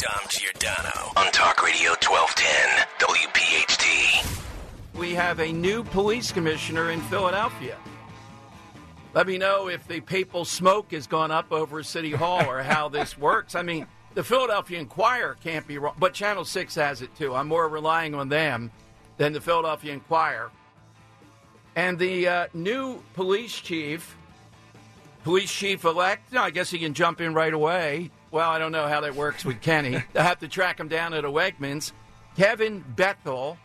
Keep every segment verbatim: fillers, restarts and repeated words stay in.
Dom Giordano on Talk Radio twelve ten, W P H T. We have a new police commissioner in Philadelphia. Let me know if the papal smoke has gone up over City Hall or how this works. I mean, the Philadelphia Inquirer can't be wrong, but Channel six has it too. I'm more relying on them than the Philadelphia Inquirer. And the uh, new police chief, police chief-elect, no, I guess he can jump in right away. Well, I don't know how that works with Kenny. I have to track him down at a Wegmans. Kevin Bethel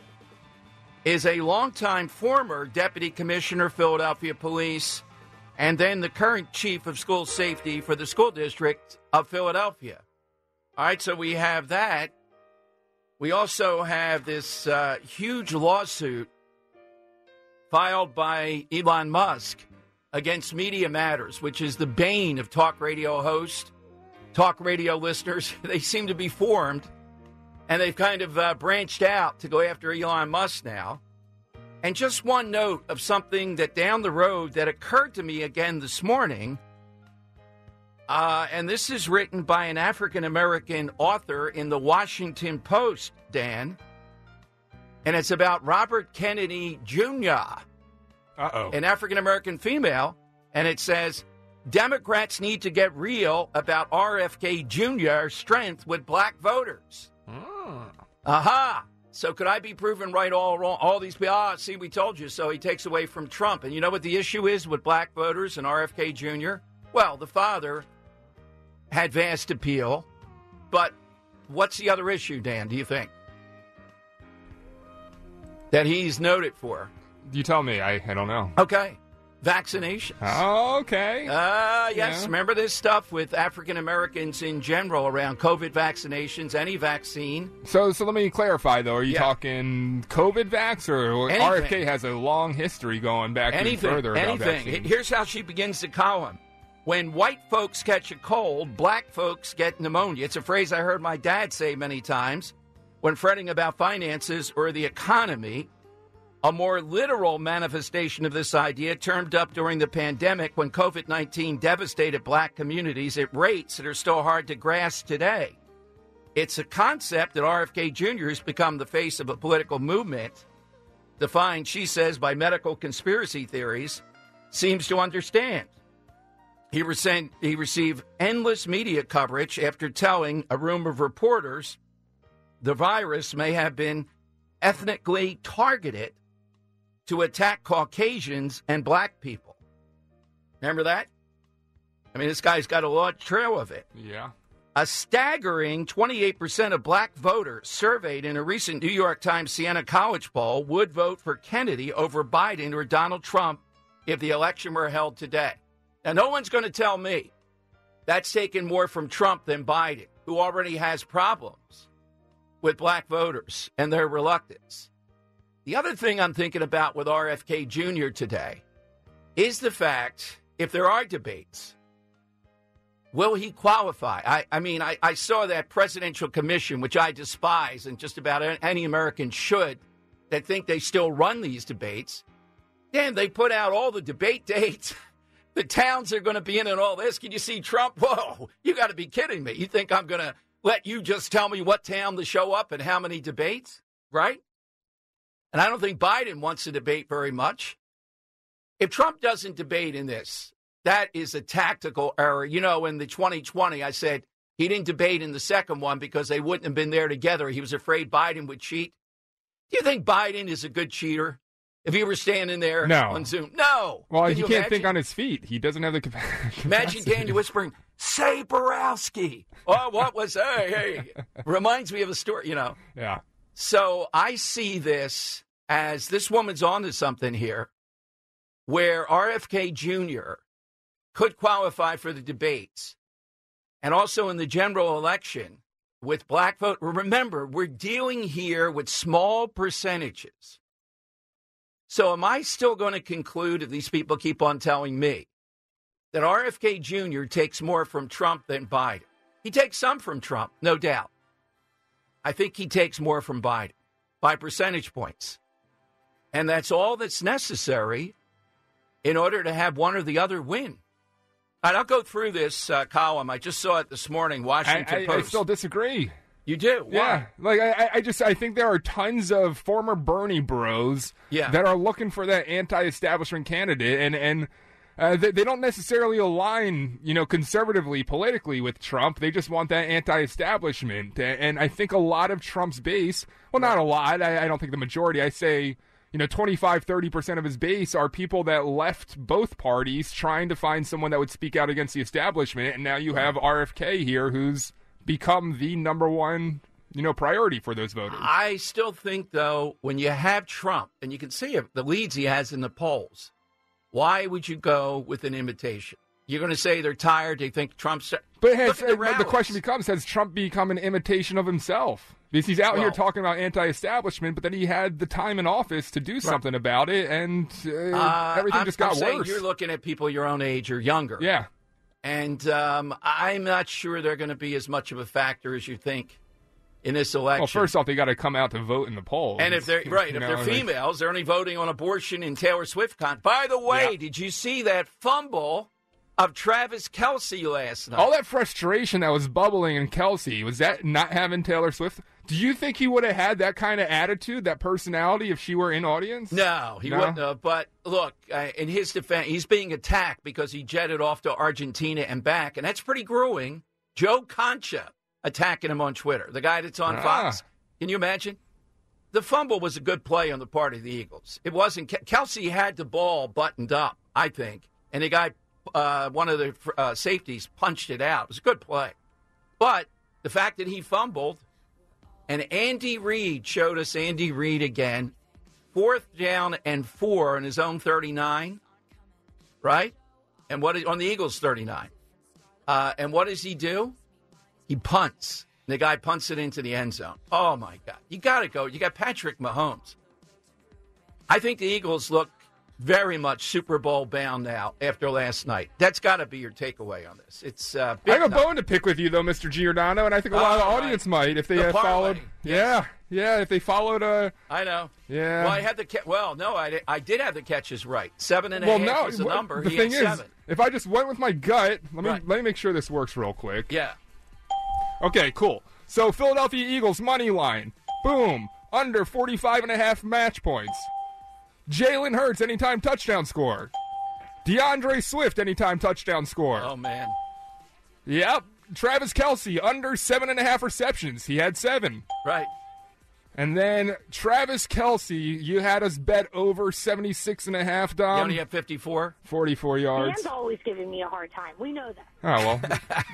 is a longtime former deputy commissioner, Philadelphia Police, and then the current chief of school safety for the school district of Philadelphia. All right, so we have that. We also have this uh, huge lawsuit filed by Elon Musk against Media Matters, which is the bane of talk radio hosts. Talk radio listeners, they seem to be formed, and they've kind of uh, branched out to go after Elon Musk now. And just one note of something that down the road that occurred to me again this morning, uh, and this is written by an African-American author in the Washington Post, Dan, and it's about Robert Kennedy Junior, Uh-oh. an African-American female, and it says, Democrats need to get real about R F K Junior's strength with black voters. Mm. Aha! So could I be proven right all wrong? All these people, ah, see, we told you. So he takes away from Trump. And you know what the issue is with black voters and R F K Junior? Well, the father had vast appeal. But what's the other issue, Dan, do you think? That he's noted for? You tell me. I, I don't know. Okay. Vaccinations. Oh, okay. Ah, uh, yes. Yeah. Remember this stuff with African Americans in general around COVID vaccinations, any vaccine. So, so let me clarify though. Are you yeah. talking COVID vax or anything. R F K has a long history going back anything, even further? Anything. About vaccines. Here's how she begins the column: when white folks catch a cold, black folks get pneumonia. It's a phrase I heard my dad say many times when fretting about finances or the economy. A more literal manifestation of this idea turned up during the pandemic when COVID nineteen devastated black communities at rates that are still hard to grasp today. It's a concept that R F K Junior has become the face of a political movement, defined, she says, by medical conspiracy theories, seems to understand. He, resent, he received endless media coverage after telling a room of reporters the virus may have been ethnically targeted to attack Caucasians and black people. Remember that? I mean, this guy's got a long trail of it. Yeah. A staggering twenty-eight percent of black voters surveyed in a recent New York Times Siena College poll would vote for Kennedy over Biden or Donald Trump if the election were held today. Now, no one's going to tell me that's taken more from Trump than Biden, who already has problems with black voters and their reluctance. The other thing I'm thinking about with R F K Junior today is the fact, if there are debates, will he qualify? I, I mean, I, I saw that presidential commission, which I despise, and just about any American should, that think they still run these debates. Then they put out all the debate dates, the towns they're going to be in and all this. Can you see Trump? Whoa, you got to be kidding me. You think I'm going to let you just tell me what town to show up and how many debates, right? And I don't think Biden wants to debate very much. If Trump doesn't debate in this, that is a tactical error. You know, in the twenty twenty, I said, He didn't debate in the second one because they wouldn't have been there together. He was afraid Biden would cheat. Do you think Biden is a good cheater? If he were standing there no. on Zoom. No. Well, Can he can't imagine? think on his feet. He doesn't have the capacity. Imagine Candy whispering, say Borowski. Oh, what was hey, hey. Reminds me of a story, you know. Yeah. So I see this as this woman's on to something here where R F K Junior could qualify for the debates and also in the general election with black vote. Remember, we're dealing here with small percentages. So am I still going to conclude, if these people keep on telling me, that R F K Junior takes more from Trump than Biden? He takes some from Trump, no doubt. I think he takes more from Biden by percentage points. And that's all that's necessary in order to have one or the other win. All right, I'll go through this uh, column. I just saw it this morning, Washington I, I, Post. I still disagree. You do? Why? Yeah. Like, I, I just, I think there are tons of former Bernie bros yeah. that are looking for that anti-establishment candidate, and, and uh, they, they don't necessarily align, you know, conservatively, politically with Trump. They just want that anti-establishment. And I think a lot of Trump's base, well, not a lot, I, I don't think the majority, I say, you know, twenty-five, thirty percent of his base are people that left both parties trying to find someone that would speak out against the establishment, and now you have R F K here who's become the number one, you know, priority for those voters. I still think, though, when you have Trump, and you can see it, the leads he has in the polls, why would you go with an imitation? You're going to say they're tired. They think Trump's. But has, the, the question becomes, has Trump become an imitation of himself? Because he's out well, here talking about anti-establishment, but then he had the time in office to do right. something about it, and uh, uh, everything I'm, just got I'm worse. Saying you're looking at people your own age or younger. Yeah. And um, I'm not sure they're going to be as much of a factor as you think in this election. Well, first off, they got to come out to vote in the polls. And if they're right, if know, they're females, they're only voting on abortion and Taylor Swift. Con- By the way, yeah. did you see that fumble of Travis Kelce last night? All that frustration that was bubbling in Kelce, was that not having Taylor Swift? Do you think he would have had that kind of attitude, that personality, if she were in audience? No, he no? wouldn't have. But, look, uh, in his defense, he's being attacked because he jetted off to Argentina and back, and that's pretty grueling. Joe Concha attacking him on Twitter, the guy that's on ah. Fox. Can you imagine? The fumble was a good play on the part of the Eagles. It wasn't. Kelce had the ball buttoned up, I think, and the guy, uh, one of the uh, safeties, punched it out. It was a good play. But the fact that he fumbled... And Andy Reid showed us Andy Reid again, fourth down and four on his own thirty-nine, right? And what is, on the Eagles thirty-nine. Uh, and what does he do? He punts. And the guy punts it into the end zone. Oh, my God. You got to go. You got Patrick Mahomes. I think the Eagles look very much Super Bowl bound now after last night. That's got to be your takeaway on this. It's uh, I have a bone to pick with you, though, Mister Giordano, and I think a lot oh, of the audience right. might if they the uh, followed. Yes. Yeah, yeah, if they followed. Uh, I know. Yeah. Well, I had the ca- well, no, I I did have the catches right. Seven and a well, half no, was the number. The he thing had seven. Is, if I just went with my gut, let me right. let me make sure this works real quick. Yeah. Okay, cool. So Philadelphia Eagles money line, boom, under forty-five and a half match points. Jalen Hurts, anytime touchdown score. DeAndre Swift, anytime touchdown score. Oh, man. Yep. Travis Kelce, under seven and a half receptions. He had seven. Right. And then Travis Kelce, you had us bet over seventy-six and a half, Dom. You only have fifty-four? forty-four yards. Dan's always giving me a hard time. We know that. Oh, well.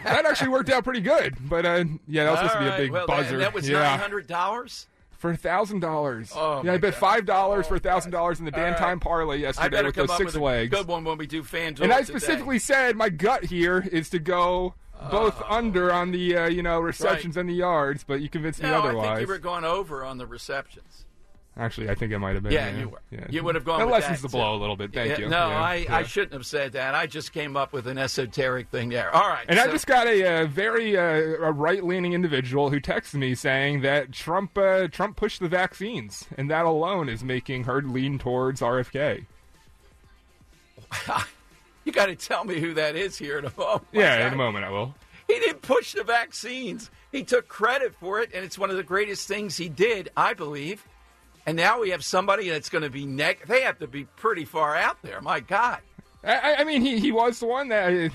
That actually worked out pretty good. But, uh, yeah, that was All supposed right. to be a big well, buzzer. That, that was yeah. nine hundred dollars? For one thousand dollars. Oh, yeah, I bet five dollars oh, for one thousand dollars in the Dan right. Time Parlay yesterday with those six with legs. Good one when we do fan And I specifically today. said my gut here is to go uh, both under on the uh, you know receptions right. and the yards, but you convinced no, me otherwise. I think you were going over on the receptions. Actually, I think it might have been. Yeah, yeah. you were. Yeah. You would have gone that with that. That lessens the blow too. a little bit. Thank yeah, you. No, yeah, I, yeah. I shouldn't have said that. I just came up with an esoteric thing there. All right. And so. I just got a, a very uh, a right-leaning individual who texted me saying that Trump uh, Trump pushed the vaccines, and that alone is making her lean towards R F K. You got to tell me who that is here in a moment. Yeah, God. in a moment I will. He didn't push the vaccines. He took credit for it, and it's one of the greatest things he did, I believe. And now we have somebody that's going to be negative. They have to be pretty far out there. My God. I, I mean, he, he was the one that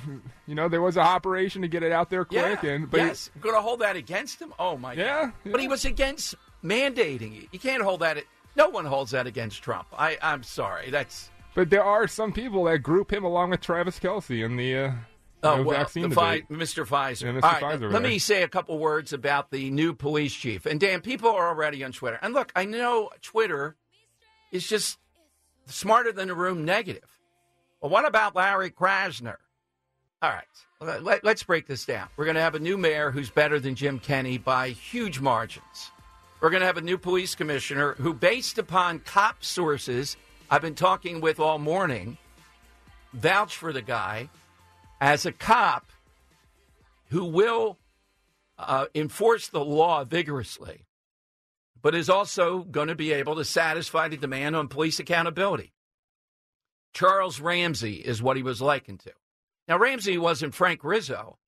You know, there was an operation to get it out there quick. Yeah, and but yes, it, going to hold that against him? Oh, my yeah, God. Yeah. But he was against mandating it. You can't hold that. At, no one holds that against Trump. I, I'm sorry. That's. But there are some people that group him along with Travis Kelce in the uh, oh, no well, vaccine the debate. Fi- Mister Pfizer. Yeah, Mister All right, Pfizer let there. me say a couple words about the new police chief. And, Dan, people are already on Twitter. And, look, I know Twitter is just smarter than a room negative. Well, what about Larry Krasner? All right, let, let's break this down. We're going to have a new mayor who's better than Jim Kenney by huge margins. We're going to have a new police commissioner who, based upon cop sources I've been talking with all morning, vouch for the guy as a cop who will uh, enforce the law vigorously, but is also going to be able to satisfy the demand on police accountability. Charles Ramsey is what he was likened to. Now, Ramsey wasn't Frank Rizzo,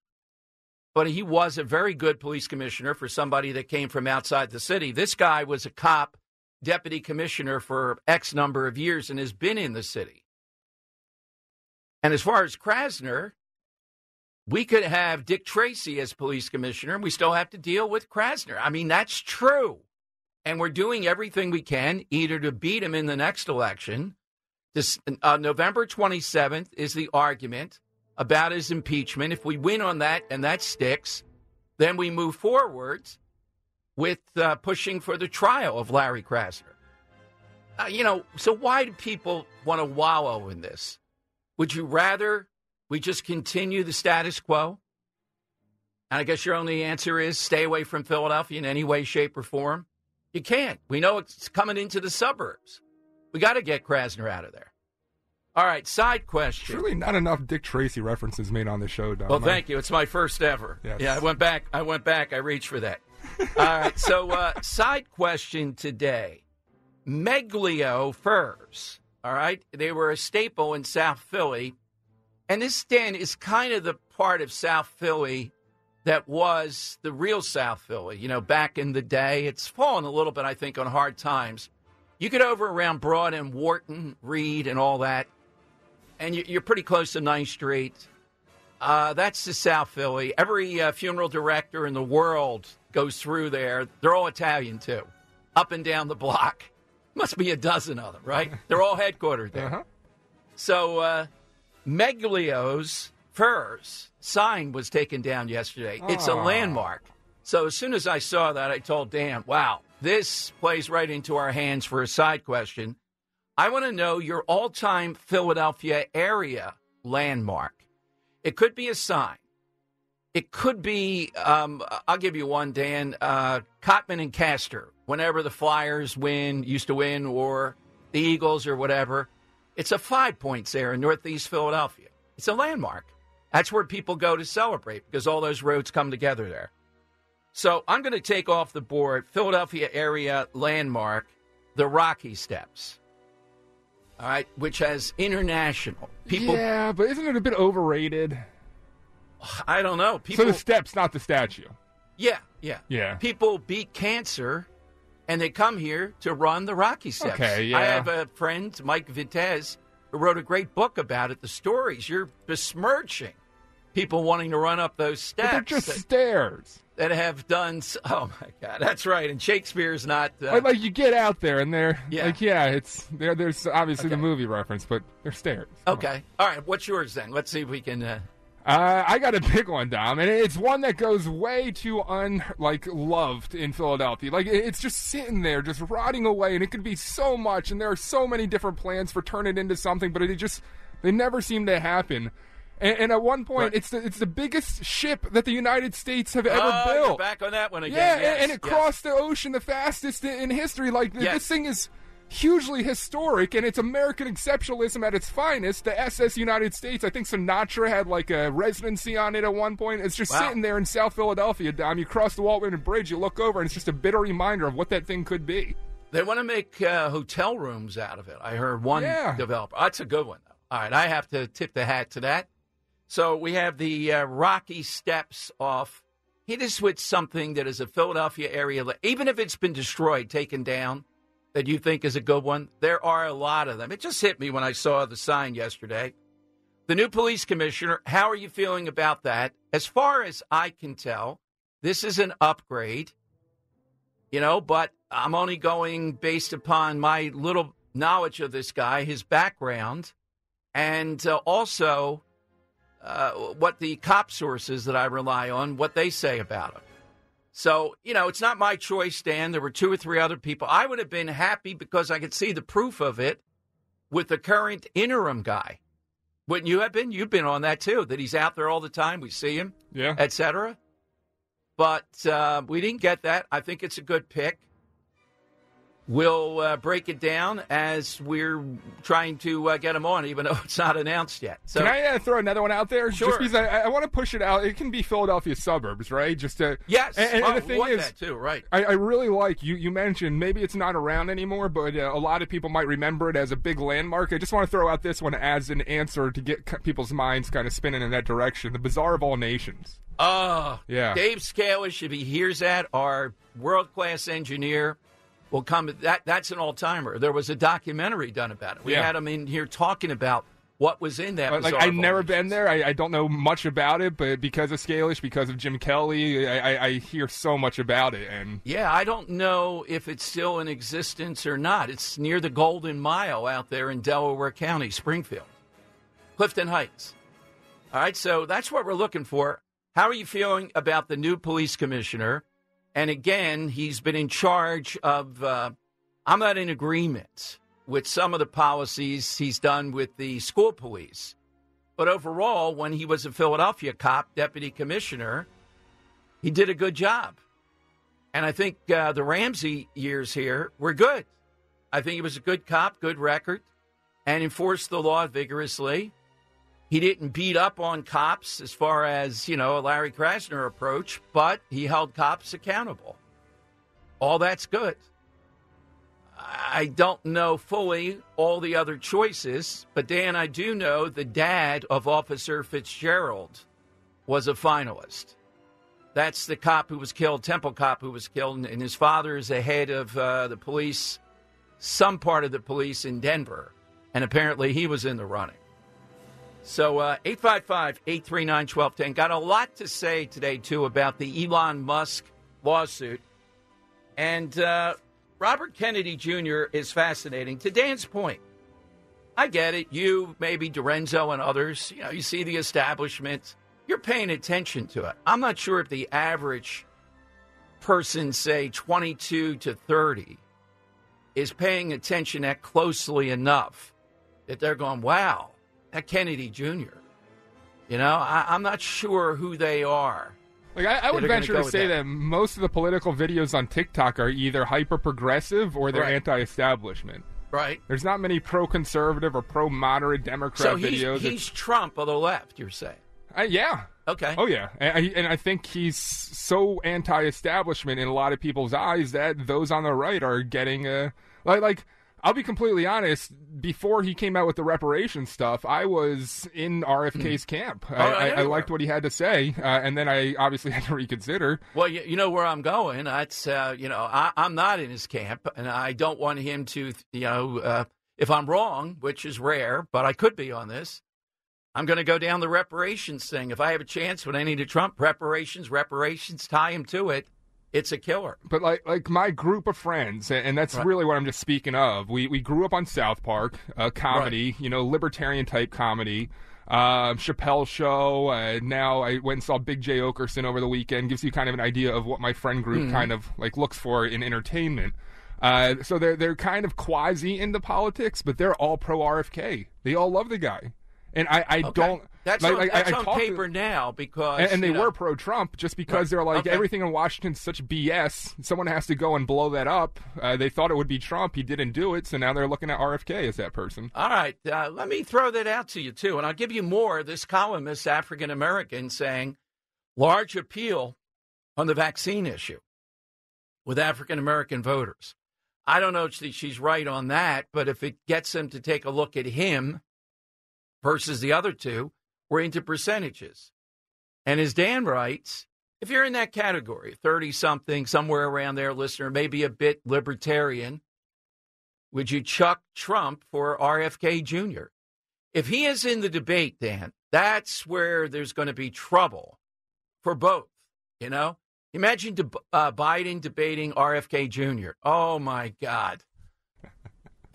but he was a very good police commissioner for somebody that came from outside the city. This guy was a cop deputy commissioner for X number of years and has been in the city. And as far as Krasner, we could have Dick Tracy as police commissioner, and we still have to deal with Krasner. I mean, that's true. And we're doing everything we can either to beat him in the next election. This uh, November twenty-seventh is the argument about his impeachment. If we win on that and that sticks, then we move forwards with uh, pushing for the trial of Larry Krasner. Uh, you know, so why do people want to wallow in this? Would you rather we just continue the status quo? And I guess your only answer is stay away from Philadelphia in any way, shape, or form. You can't. We know it's coming into the suburbs. We got to get Krasner out of there. All right, side question. Surely not enough Dick Tracy references made on the show, Dom. Well, thank you. It's my first ever. Yes. Yeah, I went back. I went back. I reached for that. All right, so uh, side question today. Meglio Furs, all right? They were a staple in South Philly. And this, Dan, is kind of the part of South Philly that was the real South Philly. You know, back in the day, it's fallen a little bit, I think, on hard times. You get over around Broad and Wharton, Reed, and all that. And you're pretty close to ninth Street. Uh, that's the South Philly. Every uh, funeral director in the world goes through there. They're all Italian, too, up and down the block. Must be a dozen of them, right? They're all headquartered there. Uh-huh. So uh, Meglio's Furs sign was taken down yesterday. Aww. It's a landmark. So as soon as I saw that, I told Dan, wow, this plays right into our hands for a side question. I want to know your all-time Philadelphia area landmark. It could be a sign. It could be, um, I'll give you one, Dan, uh, Cotman and Castor, whenever the Flyers win, used to win, or the Eagles or whatever. It's a Five Points there in Northeast Philadelphia. It's a landmark. That's where people go to celebrate because all those roads come together there. So I'm going to take off the board Philadelphia area landmark, the Rocky Steps. All right, which has international people. Yeah, but isn't it a bit overrated? I don't know. People, so the step's not the statue. Yeah, yeah, yeah. People beat cancer, and they come here to run the Rocky Steps. Okay, yeah. I have a friend, Mike Vitez, who wrote a great book about it. The stories you're besmirching people wanting to run up those steps. But they're just that, stairs that have done. Oh my God, that's right. And Shakespeare's not uh, like, like you get out there and they're yeah. like, yeah, it's there. There's obviously okay. the movie reference, but they're stairs. Come okay, on. All right. What's yours then? Let's see if we can. Uh... Uh, I got a big one, Dom, and it's one that goes way too un like loved in Philadelphia. Like it's just sitting there, just rotting away, and it could be so much. And there are so many different plans for turning it into something, but it just they never seem to happen. And, and at one point, right. it's the it's the biggest ship that the United States have ever oh, built. You're back on that one again. Yeah, yes, and, and it yes. crossed the ocean the fastest in history. Like yes. this thing is hugely historic, and it's American exceptionalism at its finest. The S S United States. I think Sinatra had like a residency on it at one point. It's just wow. sitting there in South Philadelphia, Dom. You cross the Walt Whitman Bridge, you look over, and it's just a bitter reminder of what that thing could be. They want to make uh, hotel rooms out of it. I heard one yeah. developer. That's a good one, though. All right, I have to tip the hat to that. So we have the uh, Rocky Steps off. Hit us with something that is a Philadelphia area, even if it's been destroyed, taken down, that you think is a good one. There are a lot of them. It just hit me when I saw the sign yesterday. the new police commissioner. How are you feeling about that? As far as I can tell, this is an upgrade, you know, but I'm only going based upon my little knowledge of this guy, his background, and uh, also uh, what the cop sources that I rely on, what they say about him. So, you know, it's not my choice, Dan. There were two or three other people. I would have been happy because I could see the proof of it with the current interim guy. Wouldn't you have been? You've been on that, too, that he's out there all the time. We see him, yeah, et cetera. But uh, we didn't get that. I think it's a good pick. We'll uh, break it down as we're trying to uh, get him on, even though it's not announced yet. So, can I uh, throw another one out there? Sure. Just because I, I want to push it out. It can be Philadelphia suburbs, right? Just to, yes. And, and, oh, and the thing is, that too, right? I, I really like you. You mentioned maybe it's not around anymore, but uh, a lot of people might remember it as a big landmark. I just want to throw out this one as an answer to get people's minds kind of spinning in that direction. The Bazaar of All Nations. Oh, yeah. Dave Scalish, if he hears that, our world-class engineer. Will come that that's an all-timer. There was a documentary done about it. We yeah. had him in here talking about what was in that. Like I've never been there. I, I don't know much about it, but because of Scalish, because of Jim Kelly, I, I, I hear so much about it. And yeah, I don't know if it's still in existence or not. It's near the Golden Mile out there in Delaware County, Springfield, Clifton Heights. All right, so that's what we're looking for. How are you feeling about the new police commissioner? And again, he's been in charge of, uh, I'm not in agreement with some of the policies he's done with the school police. But overall, when he was a Philadelphia cop deputy commissioner, he did a good job. And I think uh, the Ramsey years here were good. I think he was a good cop, good record, and enforced the law vigorously. He didn't beat up on cops as far as, you know, a Larry Krasner approach, but he held cops accountable. All that's good. I don't know fully all the other choices, but Dan, I do know the dad of Officer Fitzgerald was a finalist. That's the cop who was killed, Temple cop who was killed, and his father is the head of uh, the police, some part of the police in Denver, and apparently he was in the running. So uh, eight five five, eight three nine, one two one zero. Got a lot to say today, too, about the Elon Musk lawsuit. And uh, Robert Kennedy Junior is fascinating. To Dan's point, I get it. You, maybe Dorenzo and others, you know, you see the establishment. You're paying attention to it. I'm not sure if the average person, say, twenty-two to thirty, is paying attention that closely enough that they're going, wow. Kennedy Junior You know, I, I'm not sure who they are. Like I, I would venture to say that. that most of the political videos on TikTok are either hyper-progressive or they're right. anti-establishment. Right. There's not many pro-conservative or pro-moderate Democrat so he's, videos. So he's Trump of the left, you're saying? Uh, yeah. Okay. Oh, yeah. And I, and I think he's so anti-establishment in a lot of people's eyes that those on the right are getting a... Like... like I'll be completely honest, before he came out with the reparation stuff, I was in R F K's mm. camp. I, oh, I, I liked what he had to say, uh, and then I obviously had to reconsider. Well, you, you know where I'm going. That's, uh, you know, I, I'm not in his camp, and I don't want him to, you know, uh, if I'm wrong, which is rare, but I could be on this, I'm going to go down the reparations thing. If I have a chance, when I need a Trump, reparations, reparations, tie him to it. It's a killer. But like like my group of friends, and that's right. really what I'm just speaking of, we we grew up on South Park, uh, comedy, right. you know, libertarian-type comedy, uh, Chappelle Show. Uh, now I went and saw Big J. Oakerson over the weekend. Gives you kind of an idea of what my friend group mm-hmm. kind of like looks for in entertainment. Uh, so they're, they're kind of quasi into politics, but they're all pro-R F K. They all love the guy. And I, I okay. don't... That's like, on, like, that's I, I on paper to, now because... And, and they know. were pro-Trump just because no. they're like, okay. everything in Washington's such B S. Someone has to go and blow that up. Uh, they thought it would be Trump. He didn't do it. So now they're looking at R F K as that person. All right. Uh, let me throw that out to you, too. And I'll give you more. This columnist, African-American, saying large appeal on the vaccine issue with African-American voters. I don't know if she's right on that, but if it gets them to take a look at him... versus the other two, we're into percentages. And as Dan writes, if you're in that category, thirty-something, somewhere around there, listener, maybe a bit libertarian, would you chuck Trump for R F K Junior? If he is in the debate, Dan, that's where there's going to be trouble for both, you know? Imagine de- uh, Biden debating R F K Junior Oh, my God.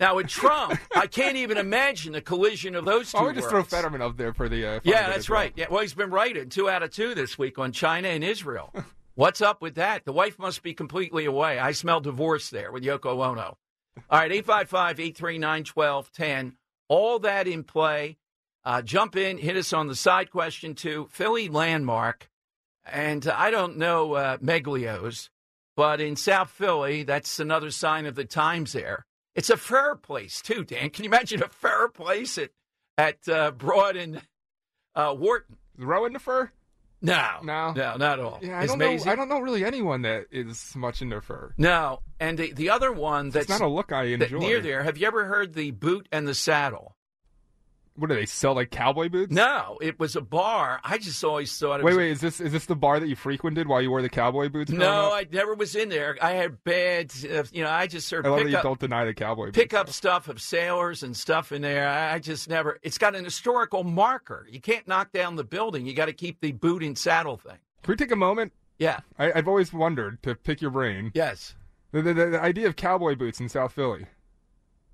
Now, with Trump, I can't even imagine the collision of those two I would worlds. Just throw Fetterman up there for the... Uh, yeah, that's right. Yeah, well, he's been right in two out of two this week on China and Israel. What's up with that? The wife must be completely away. I smell divorce there with Yoko Ono. All right, eight five five, eight three nine, one two one zero. All that in play. Uh, jump in, hit us on the side question, too. Philly Landmark. And uh, I don't know uh, Meglio's, but in South Philly, that's another sign of the times there. It's a fair place, too, Dan. Can you imagine a fair place at, at uh, Broad and uh, Wharton? Rowan the fur? No. No. No, not at all. Yeah, I, don't know, I don't know really anyone that is much into fur. No. And the, the other one that's it's not a look I enjoy. Near there, have you ever heard the Boot and the Saddle? What do they sell, like cowboy boots? No, it was a bar. I just always thought it wait, was... Wait, wait, is this is this the bar that you frequented while you wore the cowboy boots? No, up? I never was in there. I had bad, uh, you know, I just sort of I pick love that up, you don't deny the cowboy boots. Pick up though. Stuff of sailors and stuff in there. I just never... It's got an historical marker. You can't knock down the building. You got to keep the boot and saddle thing. Can we take a moment? Yeah. I, I've always wondered, to pick your brain. Yes. The, the, the idea of cowboy boots in South Philly.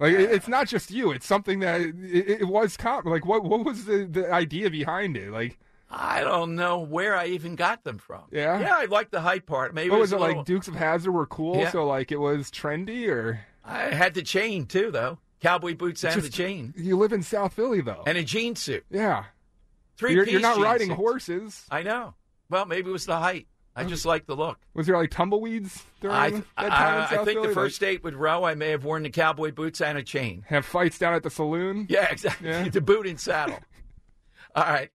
Like, it's not just you. It's something that it, it was common. Like, what what was the, the idea behind it? Like, I don't know where I even got them from. Yeah? Yeah, I like the hype part. Maybe what was it, it little... like Dukes of Hazzard were cool, yeah. So, like, it was trendy? Or I had the chain, too, though. Cowboy boots and the chain. You live in South Philly, though. And a jean suit. Yeah. Three You're, you're not riding suits. Horses. I know. Well, maybe it was the height. I just like the look. Was there, like, tumbleweeds during I, that time I, in South I think Philly? The first date with Roe, I may have worn the cowboy boots and a chain. Have fights down at the saloon? Yeah, exactly. Yeah. The boot and saddle. All right.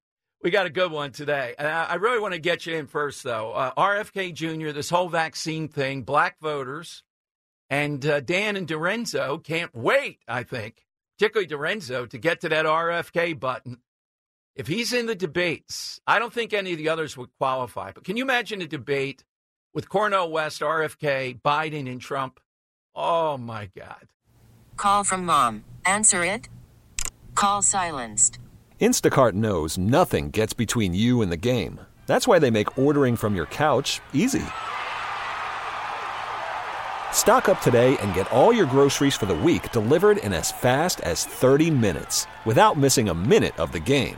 We got a good one today. And I really want to get you in first, though. Uh, R F K Junior, this whole vaccine thing, black voters, and uh, Dan and Dorenzo can't wait, I think, particularly Dorenzo, to get to that R F K button. If he's in the debates, I don't think any of the others would qualify. But can you imagine a debate with Cornel West, R F K, Biden, and Trump? Oh, my God. Call from mom. Answer it. Call silenced. Instacart knows nothing gets between you and the game. That's why they make ordering from your couch easy. Stock up today and get all your groceries for the week delivered in as fast as thirty minutes without missing a minute of the game.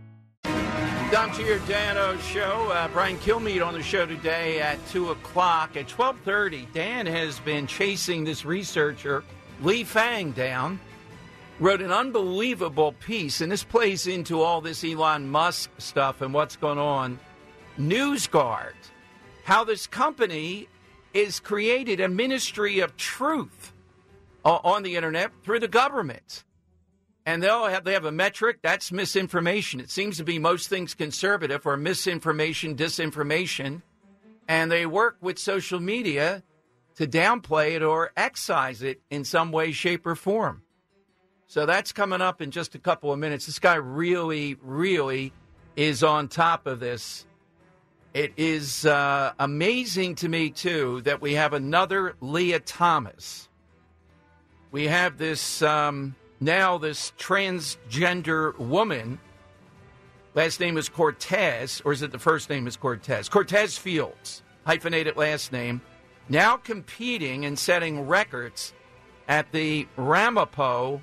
Dom Giordano Show. Uh, Brian Kilmeade on the show today at two o'clock. At twelve thirty, Dan has been chasing this researcher, Li Fang, down. Wrote an unbelievable piece, and this plays into all this Elon Musk stuff and what's going on. NewsGuard, how this company is created a ministry of truth uh, on the internet through the government. And they'll have, they have a metric, that's misinformation. It seems to be most things conservative are misinformation, disinformation. And they work with social media to downplay it or excise it in some way, shape, or form. So that's coming up in just a couple of minutes. This guy really, really is on top of this. It is uh, amazing to me, too, that we have another Lia Thomas. We have this... Um, Now, this transgender woman Last name is Cortez, or is it the first name is Cortez? Cortez Fields, hyphenated last name, now competing and setting records at the Ramapo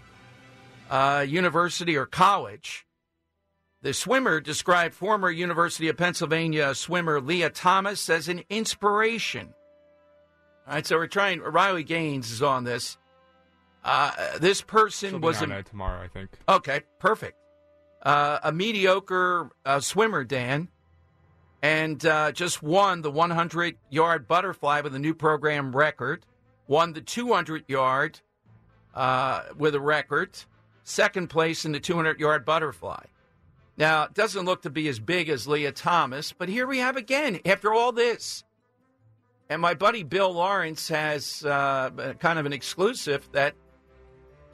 uh, University or College. The swimmer described former University of Pennsylvania swimmer Lia Thomas as an inspiration. All right, so we're trying, Riley Gaines is on this. Uh, this person She'll be was... a, tomorrow, I think. Okay, perfect. Uh, a mediocre uh, swimmer, Dan, and uh, just won the hundred-yard butterfly with a new program record, won the two hundred-yard uh, with a record, second place in the two hundred-yard butterfly. Now, it doesn't look to be as big as Lia Thomas, but here we have again, after all this. And my buddy Bill Lawrence has uh, kind of an exclusive that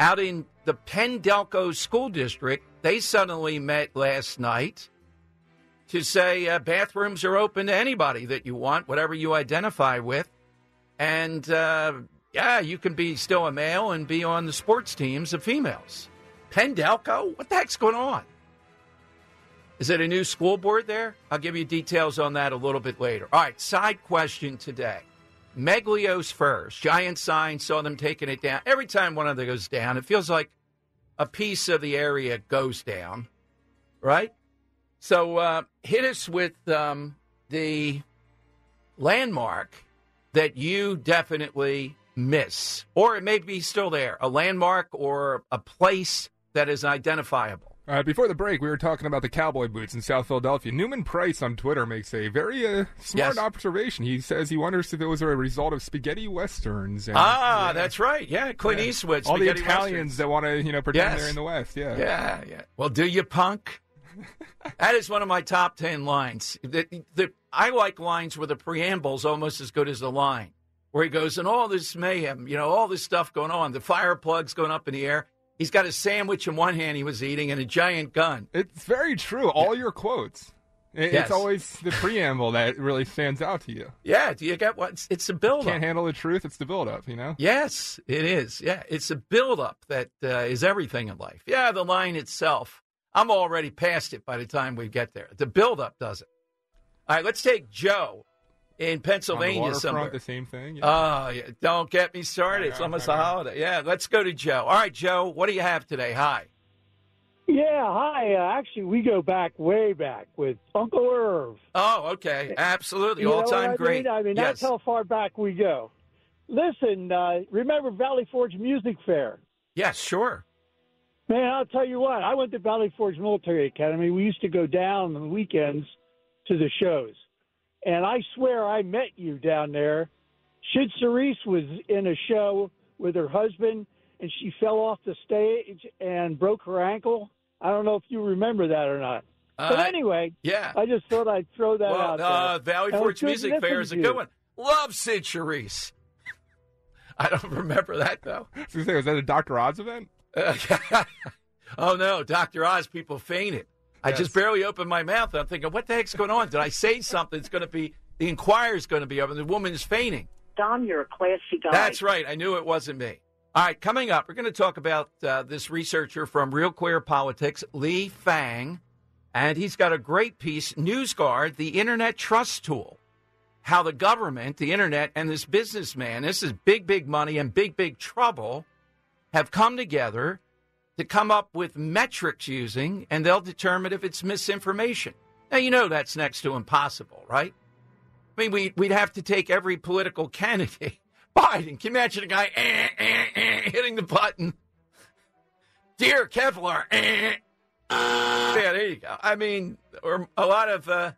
out in the Pendelco School District, they suddenly met last night to say uh, bathrooms are open to anybody that you want, whatever you identify with. And, uh, yeah, you can be still a male and be on the sports teams of females. Pendelco? What the heck's going on? Is it a new school board there? I'll give you details on that a little bit later. All right, side question today. Meglio's Furs, giant sign, saw them taking it down. Every time one of them goes down, it feels like a piece of the area goes down, right? So uh, hit us with um, the landmark that you definitely miss, or it may be still there, a landmark or a place that is identifiable. Uh, before the break, we were talking about the cowboy boots in South Philadelphia. Newman Price on Twitter makes a very uh, smart yes. observation. He says he wonders if it was a result of spaghetti westerns. And, ah, yeah. that's right. Yeah, Clint yeah. Eastwood. All the Italians westerns that want to, you know, pretend yes. they're in the West. Yeah, yeah, yeah. Well, do you, punk? That is one of my top ten lines. The, the, I like lines where the preamble's almost as good as the line, where he goes, and all this mayhem, you know, all this stuff going on, the fire plugs going up in the air. He's got a sandwich in one hand he was eating and a giant gun. It's very true. All yeah. your quotes. It, yes. It's always the preamble that really stands out to you. Yeah. Do you get what? It's, it's a build-up. Can't handle the truth. It's the build-up, you know? Yes, it is. Yeah. It's a build-up that uh, is everything in life. Yeah, the line itself. I'm already past it by the time we get there. The build-up does it. All right, let's take Joe in Pennsylvania. On the somewhere. The same thing. Yeah. Oh, yeah. Don't get me started. Right, it's almost right, a holiday. Right. Yeah, let's go to Joe. All right, Joe, what do you have today? Hi. Yeah, hi. Uh, actually, we go back way back with Uncle Irv. Oh, okay. Absolutely. All-time I great. Mean? I mean, yes. that's how far back we go. Listen, uh, remember Valley Forge Music Fair? Yes, sure. Man, I'll tell you what. I went to Valley Forge Military Academy. We used to go down on the weekends to the shows. And I swear I met you down there. Sid Cerise was in a show with her husband, and she fell off the stage and broke her ankle. I don't know if you remember that or not. Uh, but anyway, yeah. I just thought I'd throw that well, out there. Uh, Valley Forge Music Fair is a good one. Love Sid Cerise. I don't remember that, though. I was going to say, was that a Doctor Oz event? Uh, oh, no. Doctor Oz people fainted. I yes. just barely opened my mouth, and I'm thinking, what the heck's going on? Did I say something that's going to be, the Inquirer's going to be up, and the woman is fainting. Dom, you're a classy guy. That's right. I knew it wasn't me. All right, coming up, we're going to talk about uh, this researcher from Real Queer Politics, Lee Fang, and he's got a great piece, NewsGuard, the Internet Trust Tool, how the government, the Internet, and this businessman, this is big, big money and big, big trouble, have come together to come up with metrics using, and they'll determine if it's misinformation. Now, you know that's next to impossible, right? I mean, we, we'd have to take every political candidate. Biden, can you imagine a guy eh, eh, eh, hitting the button? Dear Kevlar, eh. Uh, yeah, there you go. I mean, or a lot of, uh,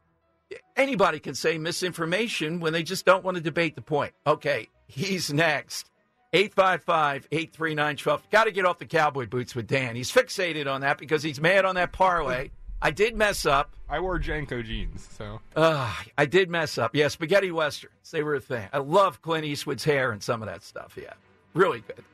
anybody can say misinformation when they just don't want to debate the point. Okay, he's next. eight five five, eight three nine, twelve. Got to get off the cowboy boots with Dan. He's fixated on that because he's mad on that parlay. I did mess up. I wore Janko jeans, so. Uh, I did mess up. Yeah, spaghetti westerns. They were a thing. I love Clint Eastwood's hair and some of that stuff, yeah. Really good.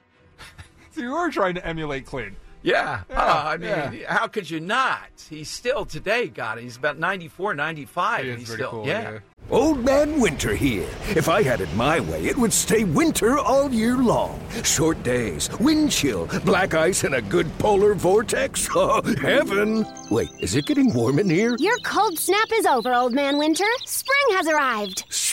So you were trying to emulate Clint. Yeah. yeah uh, I mean, yeah. how could you not? He's still today, got it. He's about ninety-four, ninety-five. He is and he's pretty still, cool, yeah. yeah. Old Man Winter here. If I had it my way, it would stay winter all year long. Short days, wind chill, black ice, and a good polar vortex. Oh, heaven. Wait, is it getting warm in here? Your cold snap is over, Old Man Winter. Spring has arrived.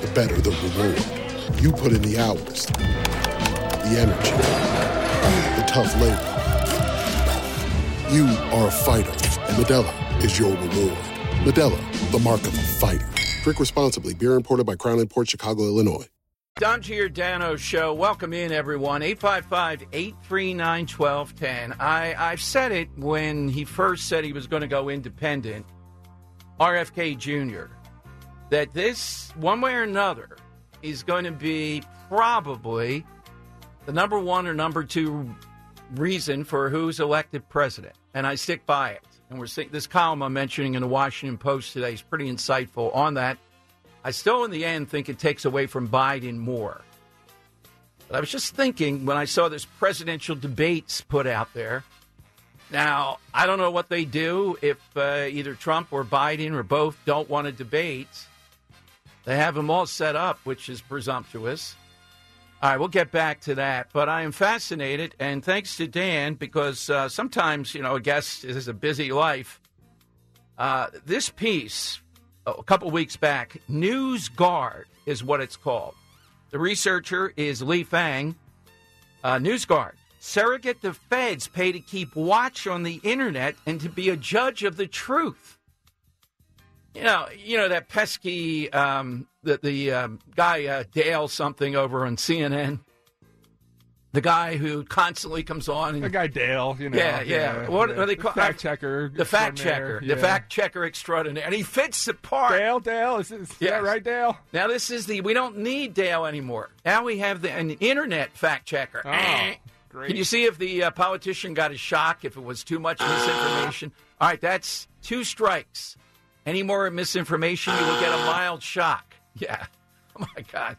the better the reward. You put in the hours, the energy, the tough labor. You are a fighter, and Medalla is your reward. Medalla, the mark of a fighter. Drink responsibly. Beer imported by Crown Imports, Chicago, Illinois. Dom Giordano Show. Welcome in, everyone. eight five five, eight three nine, one two one zero. I, I've said it when he first said he was going to go independent, R F K Junior, that this, one way or another, is going to be probably the number one or number two reason for who's elected president. And I stick by it. And we're seeing this column I'm mentioning in the Washington Post today is pretty insightful on that. I still, in the end, think it takes away from Biden more. But I was just thinking when I saw this presidential debates put out there. Now, I don't know what they do if uh, either Trump or Biden or both don't want to debate. They have them all set up, which is presumptuous. All right, we'll get back to that. But I am fascinated, and thanks to Dan, because uh, sometimes, you know, I guess this is a busy life. Uh, this piece... a couple weeks back, News Guard is what it's called. The researcher is Li Fang. Uh, News Guard, surrogate the feds pay to keep watch on the internet and to be a judge of the truth. You know, you know that pesky um, the the um, guy uh, Dale something over on C N N. The guy who constantly comes on. And, the guy Dale, you know. Yeah, yeah. yeah what yeah. are they called? The fact checker. The fact checker. Yeah. The fact checker extraordinaire. And he fits the part. Dale, Dale. Is, is yes. that right, Dale? Now, this is the, we don't need Dale anymore. Now we have the, an internet fact checker. Oh, eh. great. Can you see if the uh, politician got a shock, if it was too much misinformation? All right, that's two strikes. Any more misinformation, you will get a mild shock. Yeah. Oh, my God.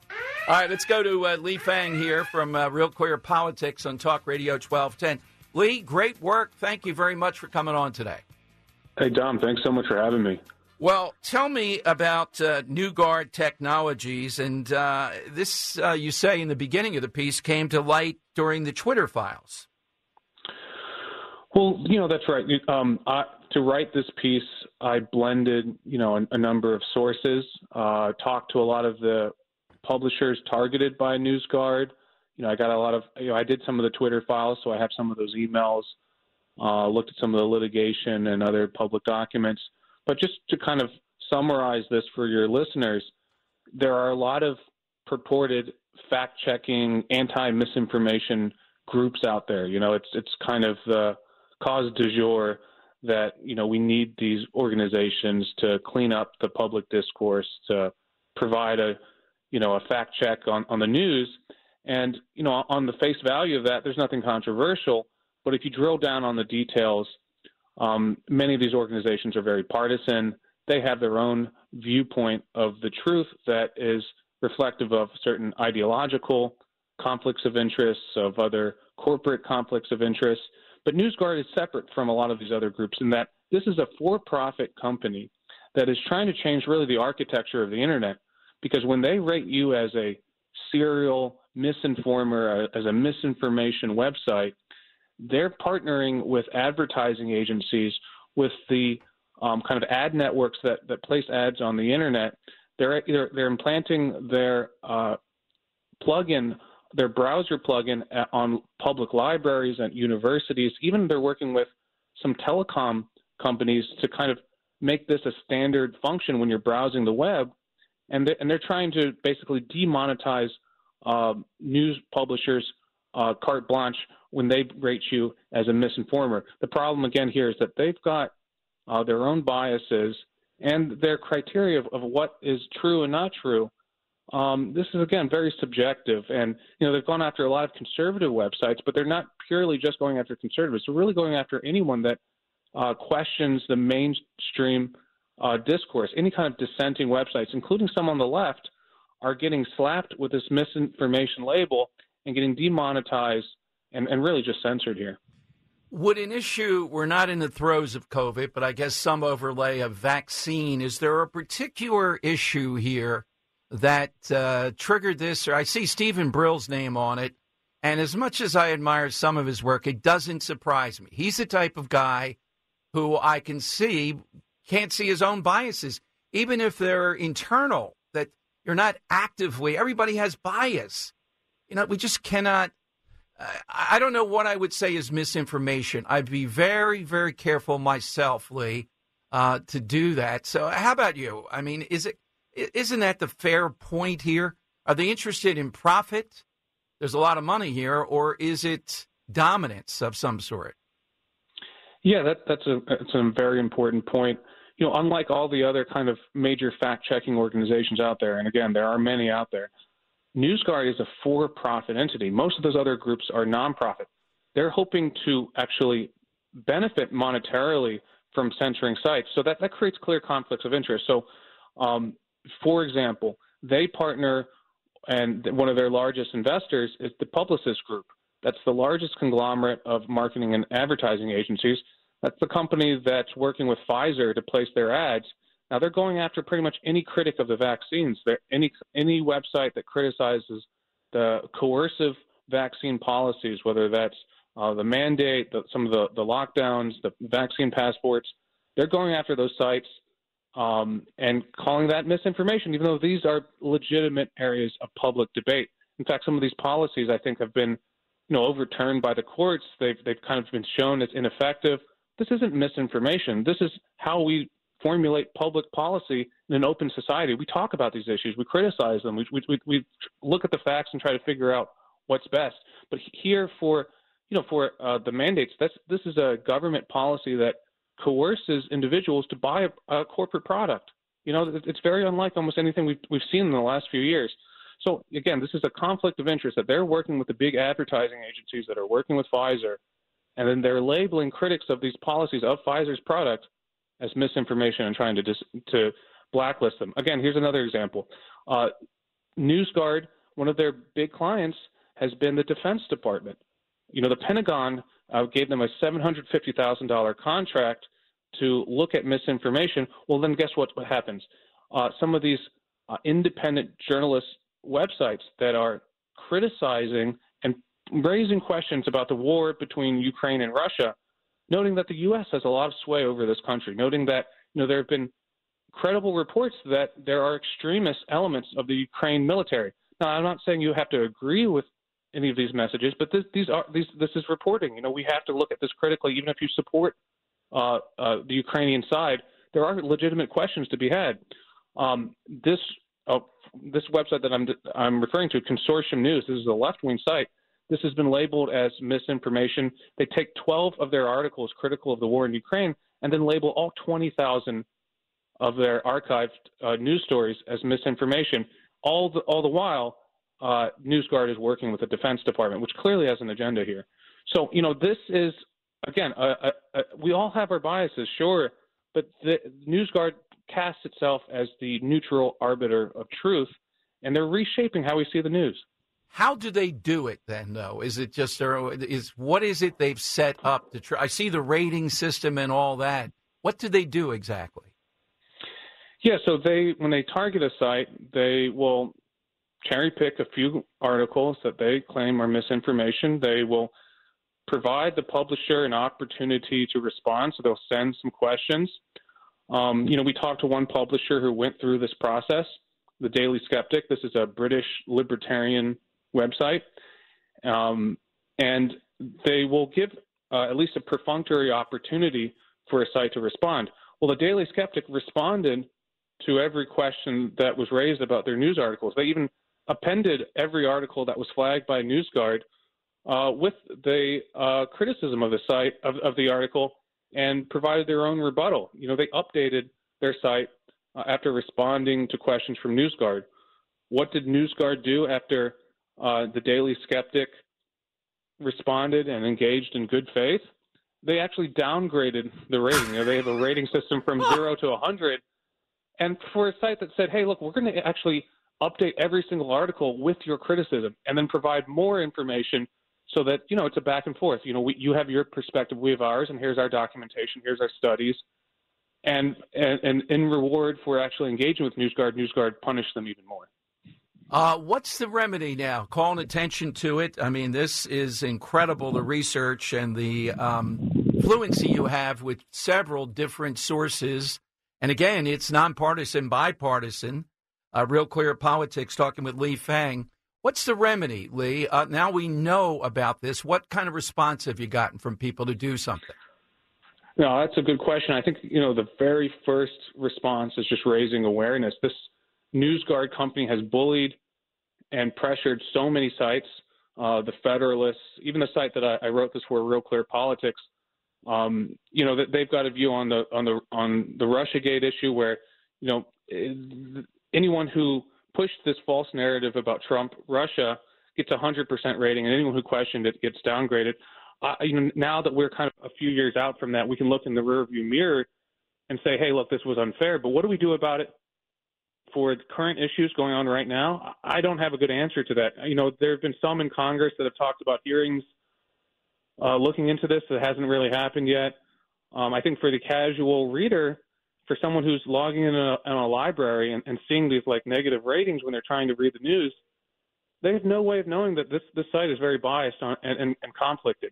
All right, let's go to uh, Li Fang here from uh, Real Queer Politics on Talk Radio twelve ten. Li, great work. Thank you very much for coming on today. Hey, Dom, thanks so much for having me. Well, tell me about uh, New Guard Technologies. And uh, this, uh, you say in the beginning of the piece, came to light during the Twitter files. Well, you know, that's right. Um, I, to write this piece, I blended, you know, a, a number of sources, uh, talked to a lot of the publishers targeted by NewsGuard. You know, I got a lot of, you know, I did some of the Twitter files, so I have some of those emails, uh, looked at some of the litigation and other public documents. But just to kind of summarize this for your listeners, there are a lot of purported fact-checking, anti-misinformation groups out there. You know, it's it's kind of the cause du jour that, you know, we need these organizations to clean up the public discourse, to provide a, you know, a fact check on, on the news. And, you know, on the face value of that, there's nothing controversial. But if you drill down on the details, um, many of these organizations are very partisan. They have their own viewpoint of the truth that is reflective of certain ideological conflicts of interests, of other corporate conflicts of interests. But NewsGuard is separate from a lot of these other groups in that this is a for-profit company that is trying to change really the architecture of the internet, because when they rate you as a serial misinformer, as a misinformation website, they're partnering with advertising agencies, with the um, kind of ad networks that, that place ads on the internet. They're they're, they're implanting their uh, plugin, their browser plugin on public libraries and universities. Even they're working with some telecom companies to kind of make this a standard function when you're browsing the web. And they're, and they're trying to basically demonetize uh, news publishers uh, carte blanche when they rate you as a misinformer. The problem, again, here is that they've got uh, their own biases and their criteria of, of what is true and not true. Um, this is, again, very subjective. And, you know, they've gone after a lot of conservative websites, but they're not purely just going after conservatives. They're really going after anyone that uh, questions the mainstream Uh, discourse. Any kind of dissenting websites, including some on the left, are getting slapped with this misinformation label and getting demonetized and, and really just censored here. Would an issue, we're not in the throes of COVID, but I guess some overlay of vaccine, is there a particular issue here that uh, triggered this? Or I see Stephen Brill's name on it, and as much as I admire some of his work, it doesn't surprise me. He's the type of guy who I can see can't see his own biases, even if they're internal, that you're not actively, everybody has bias. You know, we just cannot, uh, I don't know what I would say is misinformation. I'd be very, very careful myself, Lee, uh, to do that. So how about you? I mean, is it, isn't that the fair point here? Are they interested in profit? There's a lot of money here, or is it dominance of some sort? Yeah, that, that's a, that's a very important point. You know, unlike all the other kind of major fact-checking organizations out there, and again, there are many out there, NewsGuard is a for-profit entity. Most of those other groups are nonprofit. They're hoping to actually benefit monetarily from censoring sites, so that, that creates clear conflicts of interest. So, um, for example, they partner, and one of their largest investors is the Publicis Group. That's the largest conglomerate of marketing and advertising agencies. That's the company that's working with Pfizer to place their ads. Now, they're going after pretty much any critic of the vaccines. They're any any website that criticizes the coercive vaccine policies, whether that's uh, the mandate, the, some of the, the lockdowns, the vaccine passports, they're going after those sites um, and calling that misinformation, even though these are legitimate areas of public debate. In fact, some of these policies, I think, have been you know, overturned by the courts. They've they've kind of been shown as ineffective. This isn't misinformation. This is how we formulate public policy in an open society. We talk about these issues. We criticize them. We we we look at the facts and try to figure out what's best. But here, for you know, for uh, the mandates, that's this is a government policy that coerces individuals to buy a, a corporate product. You know, it's very unlike almost anything we've we've seen in the last few years. So, again, this is a conflict of interest that they're working with the big advertising agencies that are working with Pfizer, and then they're labeling critics of these policies of Pfizer's product as misinformation and trying to dis- to blacklist them. Again, here's another example. Uh, NewsGuard, one of their big clients, has been the Defense Department. You know, the Pentagon uh, gave them a seven hundred fifty thousand dollars contract to look at misinformation. Well, then guess what, what happens? Uh, some of these uh, independent journalists websites that are criticizing and raising questions about the war between Ukraine and Russia, noting that the U S has a lot of sway over this country, noting that you know there have been credible reports that there are extremist elements of the Ukraine military. Now, I'm not saying you have to agree with any of these messages, but this, these are these this is reporting. You know, we have to look at this critically, even if you support uh, uh, the Ukrainian side. There are legitimate questions to be had. Um, this. Oh, this website that I'm I'm referring to, Consortium News, this is a left-wing site. This has been labeled as misinformation. They take twelve of their articles critical of the war in Ukraine and then label all twenty thousand of their archived uh, news stories as misinformation. All the, all the while, uh, NewsGuard is working with the Defense Department, which clearly has an agenda here. So, you know, this is, again, a, a, a, we all have our biases, sure, but the NewsGuard casts itself as the neutral arbiter of truth, and they're reshaping how we see the news. How do they do it then, though? Is it just is what is it they've set up to try? I see the rating system and all that. What do they do exactly? Yeah, so they when they target a site, they will cherry pick a few articles that they claim are misinformation. They will provide the publisher an opportunity to respond, so they'll send some questions. Um, you know, we talked to one publisher who went through this process, the Daily Skeptic. This is a British libertarian website, um, and they will give uh, at least a perfunctory opportunity for a site to respond. Well, the Daily Skeptic responded to every question that was raised about their news articles. They even appended every article that was flagged by NewsGuard uh, with the uh, criticism of the site of, of the article and provided their own rebuttal. You know, they updated their site uh, after responding to questions from NewsGuard. What did NewsGuard do after Uh, the Daily Skeptic responded and engaged in good faith? They actually downgraded the rating. You know, they have a rating system from zero to one hundred. And for a site that said, hey, look, we're going to actually update every single article with your criticism and then provide more information so that, you know, it's a back and forth. You know, we, you have your perspective, we have ours, and here's our documentation, here's our studies. And, and, and in reward for actually engaging with NewsGuard, NewsGuard punished them even more. Uh, what's the remedy now? Calling attention to it. I mean, this is incredible, the research and the um, fluency you have with several different sources. And again, it's nonpartisan, bipartisan, uh, Real Clear Politics, talking with Lee Fang. What's the remedy, Lee? Uh, now we know about this. What kind of response have you gotten from people to do something? No, that's a good question. I think, you know, the very first response is just raising awareness. This NewsGuard company has bullied and pressured so many sites, uh, the Federalists, even the site that I, I wrote this for, Real Clear Politics. Um, you know, that they've got a view on the on the on the Russiagate issue, where you know anyone who pushed this false narrative about Trump, Russia gets a hundred percent rating, and anyone who questioned it gets downgraded. Uh, you know, now that we're kind of a few years out from that, we can look in the rearview mirror and say, hey, look, this was unfair, but what do we do about it? For the current issues going on right now, I don't have a good answer to that. You know, there have been some in Congress that have talked about hearings uh, looking into this that hasn't really happened yet. Um, I think for the casual reader, for someone who's logging in a, in a library and, and seeing these like negative ratings when they're trying to read the news, they have no way of knowing that this, this site is very biased on, and, and, and conflicted.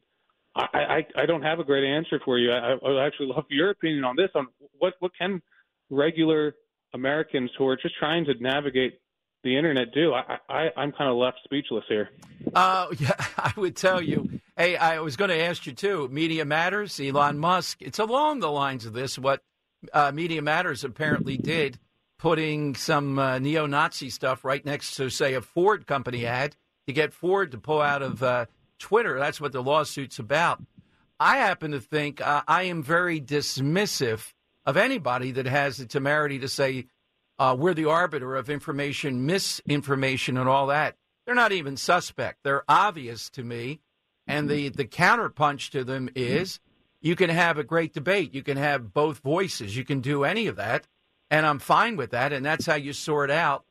I, I, I don't have a great answer for you. I, I would actually love your opinion on this, on what, what can regular Americans who are just trying to navigate the internet do. I, I, I'm kind of left speechless here. Uh, yeah, I would tell you. Hey, I was going to ask you, too, Media Matters, Elon Musk. It's along the lines of this, what uh, Media Matters apparently did, putting some uh, neo-Nazi stuff right next to, say, a Ford company ad to get Ford to pull out of uh, Twitter. That's what the lawsuit's about. I happen to think uh, I am very dismissive of anybody that has the temerity to say uh, we're the arbiter of information, misinformation, and all that. They're not even suspect. They're obvious to me. And the, the counterpunch to them is you can have a great debate. You can have both voices. You can do any of that. And I'm fine with that. And that's how you sort out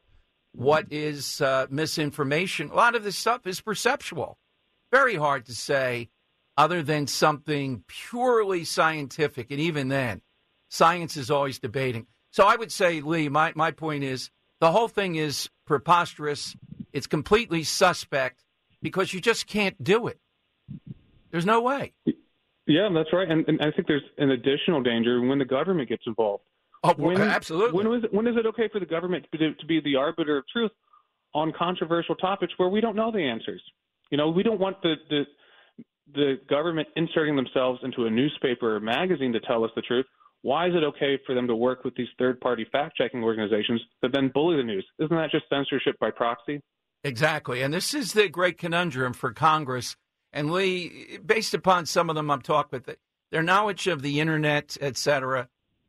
what is uh, misinformation. A lot of this stuff is perceptual. Very hard to say other than something purely scientific. And even then, science is always debating. So I would say, Lee, my, my point is the whole thing is preposterous. It's completely suspect because you just can't do it. There's no way. Yeah, that's right. And, and I think there's an additional danger when the government gets involved. Oh, when, absolutely. When is, when is it okay for the government to, to be the arbiter of truth on controversial topics where we don't know the answers? You know, we don't want the, the, the government inserting themselves into a newspaper or magazine to tell us the truth. Why is it okay for them to work with these third-party fact-checking organizations that then bully the news? Isn't that just censorship by proxy? Exactly. And this is the great conundrum for Congress. And, Lee, based upon some of them I've talked with, their knowledge of the internet, et cetera,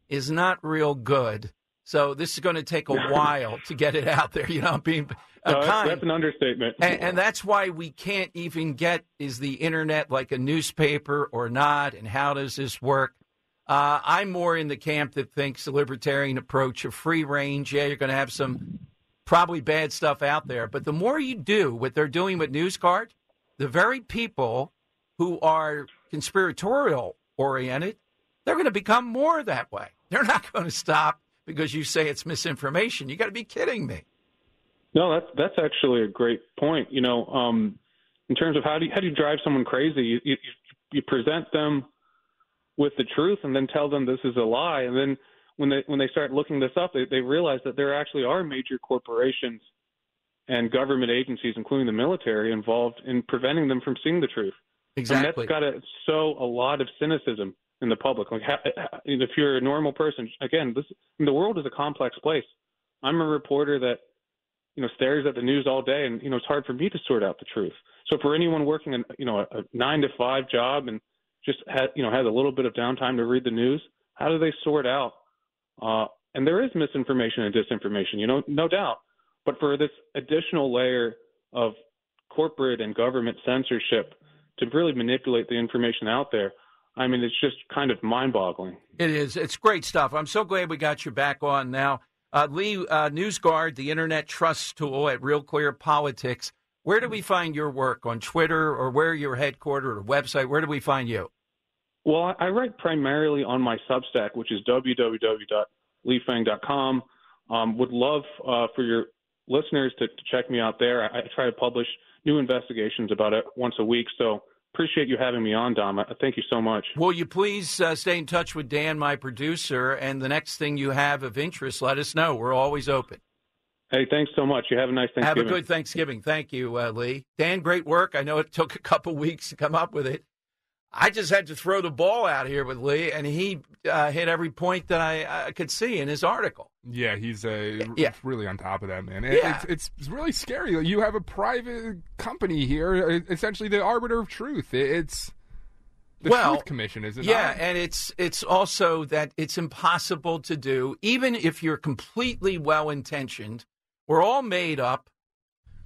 is not real good. So this is going to take a while to get it out there, you know, being no, kind. That's an understatement. And, and that's why we can't even get, is the internet like a newspaper or not, and how does this work? Uh, I'm more in the camp that thinks the libertarian approach of free range. Yeah, you're going to have some probably bad stuff out there. But the more you do what they're doing with NewsGuard, the very people who are conspiratorial oriented, they're going to become more that way. They're not going to stop because you say it's misinformation. You got to be kidding me. No, that's that's actually a great point. You know, um, in terms of how do you, how do you drive someone crazy? You, you you present them with the truth and then tell them this is a lie, and then when they when they start looking this up, they, they realize that there actually are major corporations and government agencies, including the military, involved in preventing them from seeing the truth. Exactly. And that's got to sow a lot of cynicism in the public. Like, if you're a normal person, again, this the world is a complex place. I'm a reporter that, you know, stares at the news all day, and, you know, it's hard for me to sort out the truth. So for anyone working in, you know, a, a nine to five job and just had, you know, has a little bit of downtime to read the news, how do they sort out? Uh, and there is misinformation and disinformation, you know, no doubt. But for this additional layer of corporate and government censorship to really manipulate the information out there, I mean, it's just kind of mind-boggling. It is. It's great stuff. I'm so glad we got you back on now. Uh, Lee, uh, NewsGuard, the Internet Trust Tool at Real Clear Politics. Where do we find your work on Twitter, or where your headquarters, or website? Where do we find you? Well, I write primarily on my Substack, which is w w w dot lee fang dot com. Um, would love uh, for your listeners to, to check me out there. I, I try to publish new investigations about it once a week, so appreciate you having me on, Dom. Thank you so much. Will you please uh, stay in touch with Dan, my producer, and the next thing you have of interest, let us know. We're always open. Hey, thanks so much. You have a nice Thanksgiving. Have a good Thanksgiving. Thank you, uh, Lee. Dan, great work. I know it took a couple weeks to come up with it. I just had to throw the ball out here with Lee, and he uh, hit every point that I, I could see in his article. Yeah, he's uh, yeah. really on top of that, man. It, yeah. it's, it's really scary. You have a private company here, essentially the arbiter of truth. It's the well, Truth Commission, is it yeah, not? Yeah, and it's, it's also that it's impossible to do, even if you're completely well-intentioned. We're all made up.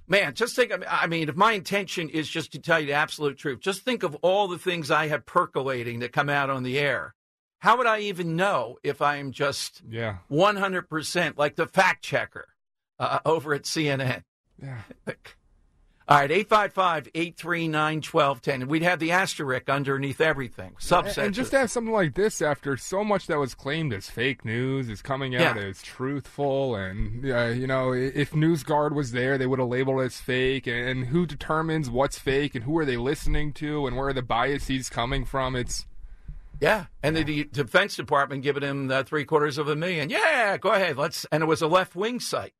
Man, just think, I mean, if my intention is just to tell you the absolute truth, just think of all the things I have percolating that come out on the air. How would I even know if I am just yeah. one hundred percent like the fact checker uh, over at C N N? Yeah. All right, eight five five, eight three nine, one two one zero. We'd have the asterisk underneath everything, subsections. And just to have something like this after so much that was claimed as fake news is coming out yeah. as truthful. And, uh, you know, if NewsGuard was there, they would have labeled it as fake. And who determines what's fake and who are they listening to and where are the biases coming from? It's Yeah, and yeah. the Defense Department giving him the three quarters of a million. Yeah, go ahead. Let's. And it was a left-wing site.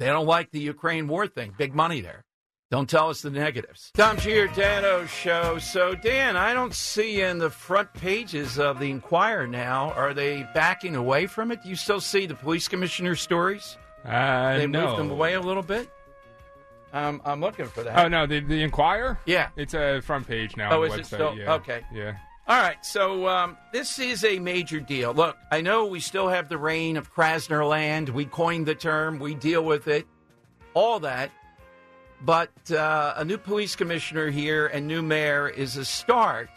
They don't like the Ukraine war thing. Big money there. Don't tell us the negatives. Dom Giordano Show. So, Dan, I don't see in the front pages of the Inquirer now. Are they backing away from it? Do you still see the police commissioner stories? Uh, they no. moved them away a little bit? Um, I'm looking for that. Oh, no, the, the Inquirer? Yeah. It's a front page now. Oh, on is the website. It still? Yeah. Okay. Yeah. All right, so um, this is a major deal. Look, I know we still have the reign of Krasner land. We coined the term. We deal with it, all that. But uh, a new police commissioner here and new mayor is a start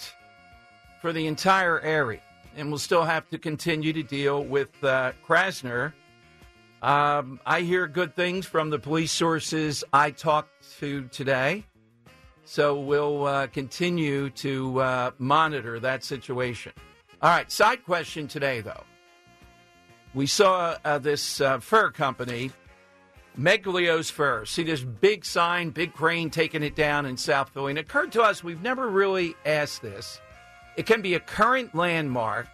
for the entire area. And we'll still have to continue to deal with uh, Krasner. Um, I hear good things from the police sources I talked to today. So we'll uh, continue to uh, monitor that situation. All right, side question today, though. We saw uh, this uh, fur company, Meglio's Furs. See this big sign, big crane taking it down in South Philly. And it occurred to us, we've never really asked this. It can be a current landmark.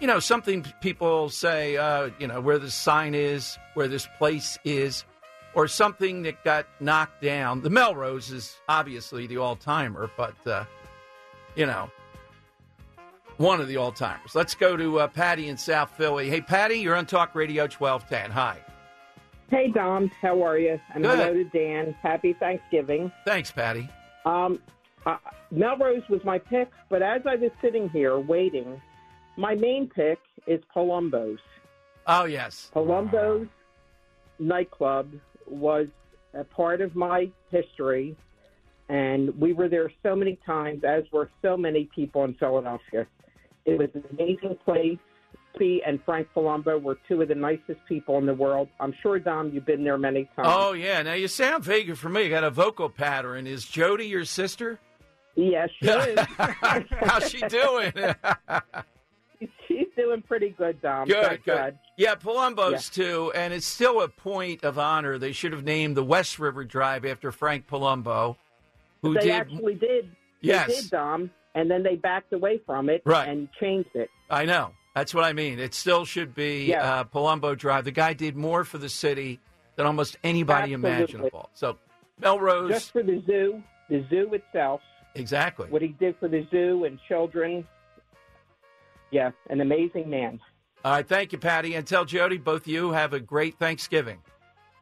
You know, something people say, uh, you know, where this sign is, where this place is. Or something that got knocked down. The Melrose is obviously the all-timer, but, uh, you know, one of the all-timers. Let's go to uh, Patty in South Philly. Hey, Patty, you're on Talk Radio twelve ten. Hi. Hey, Dom. How are you? And good. Hello to Dan. Happy Thanksgiving. Thanks, Patty. Um, uh, Melrose was my pick, but as I was sitting here waiting, my main pick is Palumbo's. Oh, yes. Palumbo's nightclub was a part of my history, and we were there so many times, as were so many people in Philadelphia. It was an amazing place, Kelce and Frank Palumbo were two of the nicest people in the world. I'm sure, Dom, you've been there many times. Oh, yeah. Now, you sound vaguer for me. You got a vocal pattern. Is Jody your sister? Yes, she is. How's she doing? She's doing pretty good, Dom. Good, good. God. Yeah, Palumbo's, yeah. too, and it's still a point of honor. They should have named the West River Drive after Frank Palumbo. Who they did... actually did. Yes. They did, Dom, and then they backed away from it right. and changed it. I know. That's what I mean. It still should be yeah. uh, Palumbo Drive. The guy did more for the city than almost anybody Absolutely. imaginable. So, Melrose. Just for the zoo, the zoo itself. Exactly. What he did for the zoo and children. Yeah, an amazing man. All right. Thank you, Patty. And tell Jody, both of you have a great Thanksgiving.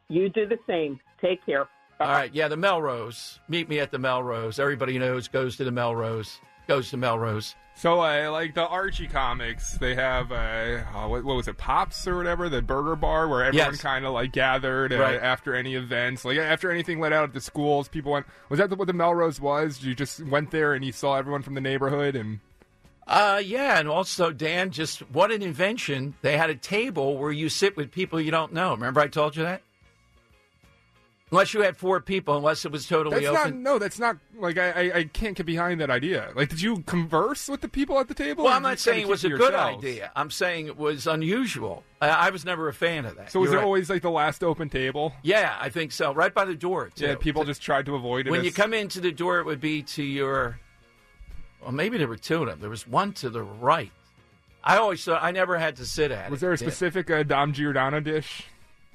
You do the same. Take care. Bye. All right. Yeah, the Melrose. Meet me at the Melrose. Everybody knows goes to the Melrose. Goes to Melrose. So, uh, like the Archie comics, they have, uh, oh, what, what was it, Pops or whatever, the burger bar where everyone yes. kind of, like, gathered uh, right. after any events. Like, after anything let out at the schools, people went, was that what the Melrose was? You just went there and you saw everyone from the neighborhood and... Uh, yeah, and also, Dan, just what an invention. They had a table where you sit with people you don't know. Remember I told you that? Unless you had four people, unless it was totally that's open. Not, no, that's not, like, I, I can't get behind that idea. Like, did you converse with the people at the table? Well, I'm not saying it was a good idea. I'm saying it was unusual. I, I was never a fan of that. So was there always, like, the last open table? Yeah, I think so. Right by the door, too. Yeah, people just tried to avoid it. When you come into the door, it would be to your, well, maybe there were two of them. There was one to the right. I always thought, I never had to sit at it. Was there a specific uh, Dom Giordano dish?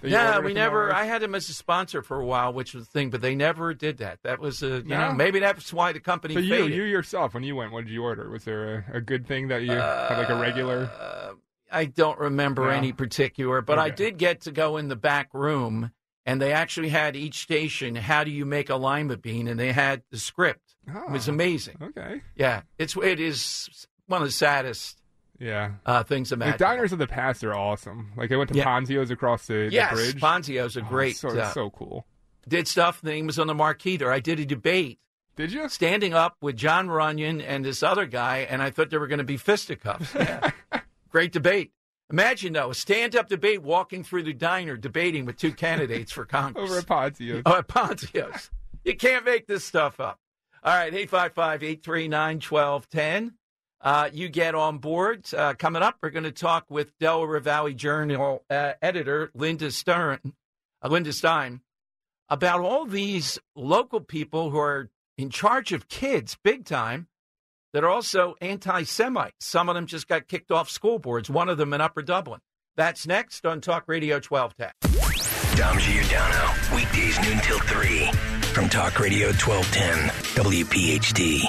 Yeah, we never. I had him as a sponsor for a while, which was the thing, but they never did that. That was a, you no. know, maybe that's why the company so you, faded. You yourself, when you went, what did you order? Was there a, a good thing that you uh, had, like a regular? Uh, I don't remember no. any particular, but okay. I did get to go in the back room, and they actually had each station, how do you make a lima bean, and they had the script. Oh, it was amazing. Okay. Yeah, it's it is one of the saddest. Yeah. Uh, things imagine. The diners of the past are awesome. Like, I went to yeah. Ponzio's across the, yes, the bridge. Yes, Ponzio's are great. Oh, so, uh, so cool. Did stuff. The name was on the marquee there. I did a debate. Did you? Standing up with John Runyon and this other guy, and I thought there were going to be fisticuffs. Yeah. Great debate. Imagine, though, a stand-up debate walking through the diner debating with two candidates for Congress. Over at Ponzio's. Oh, at Ponzio's. You can't make this stuff up. All right, eight five five, eight three nine, one two one zero. Uh, you get on board. Uh, coming up, we're going to talk with Delaware Valley Journal uh, editor Linda Stern, uh, Linda Stein, about all these local people who are in charge of kids big time that are also anti-Semites. Some of them just got kicked off school boards, one of them in Upper Dublin. That's next on Talk Radio twelve ten. Dom Giordano, weekdays noon till three from Talk Radio twelve ten, W P H D.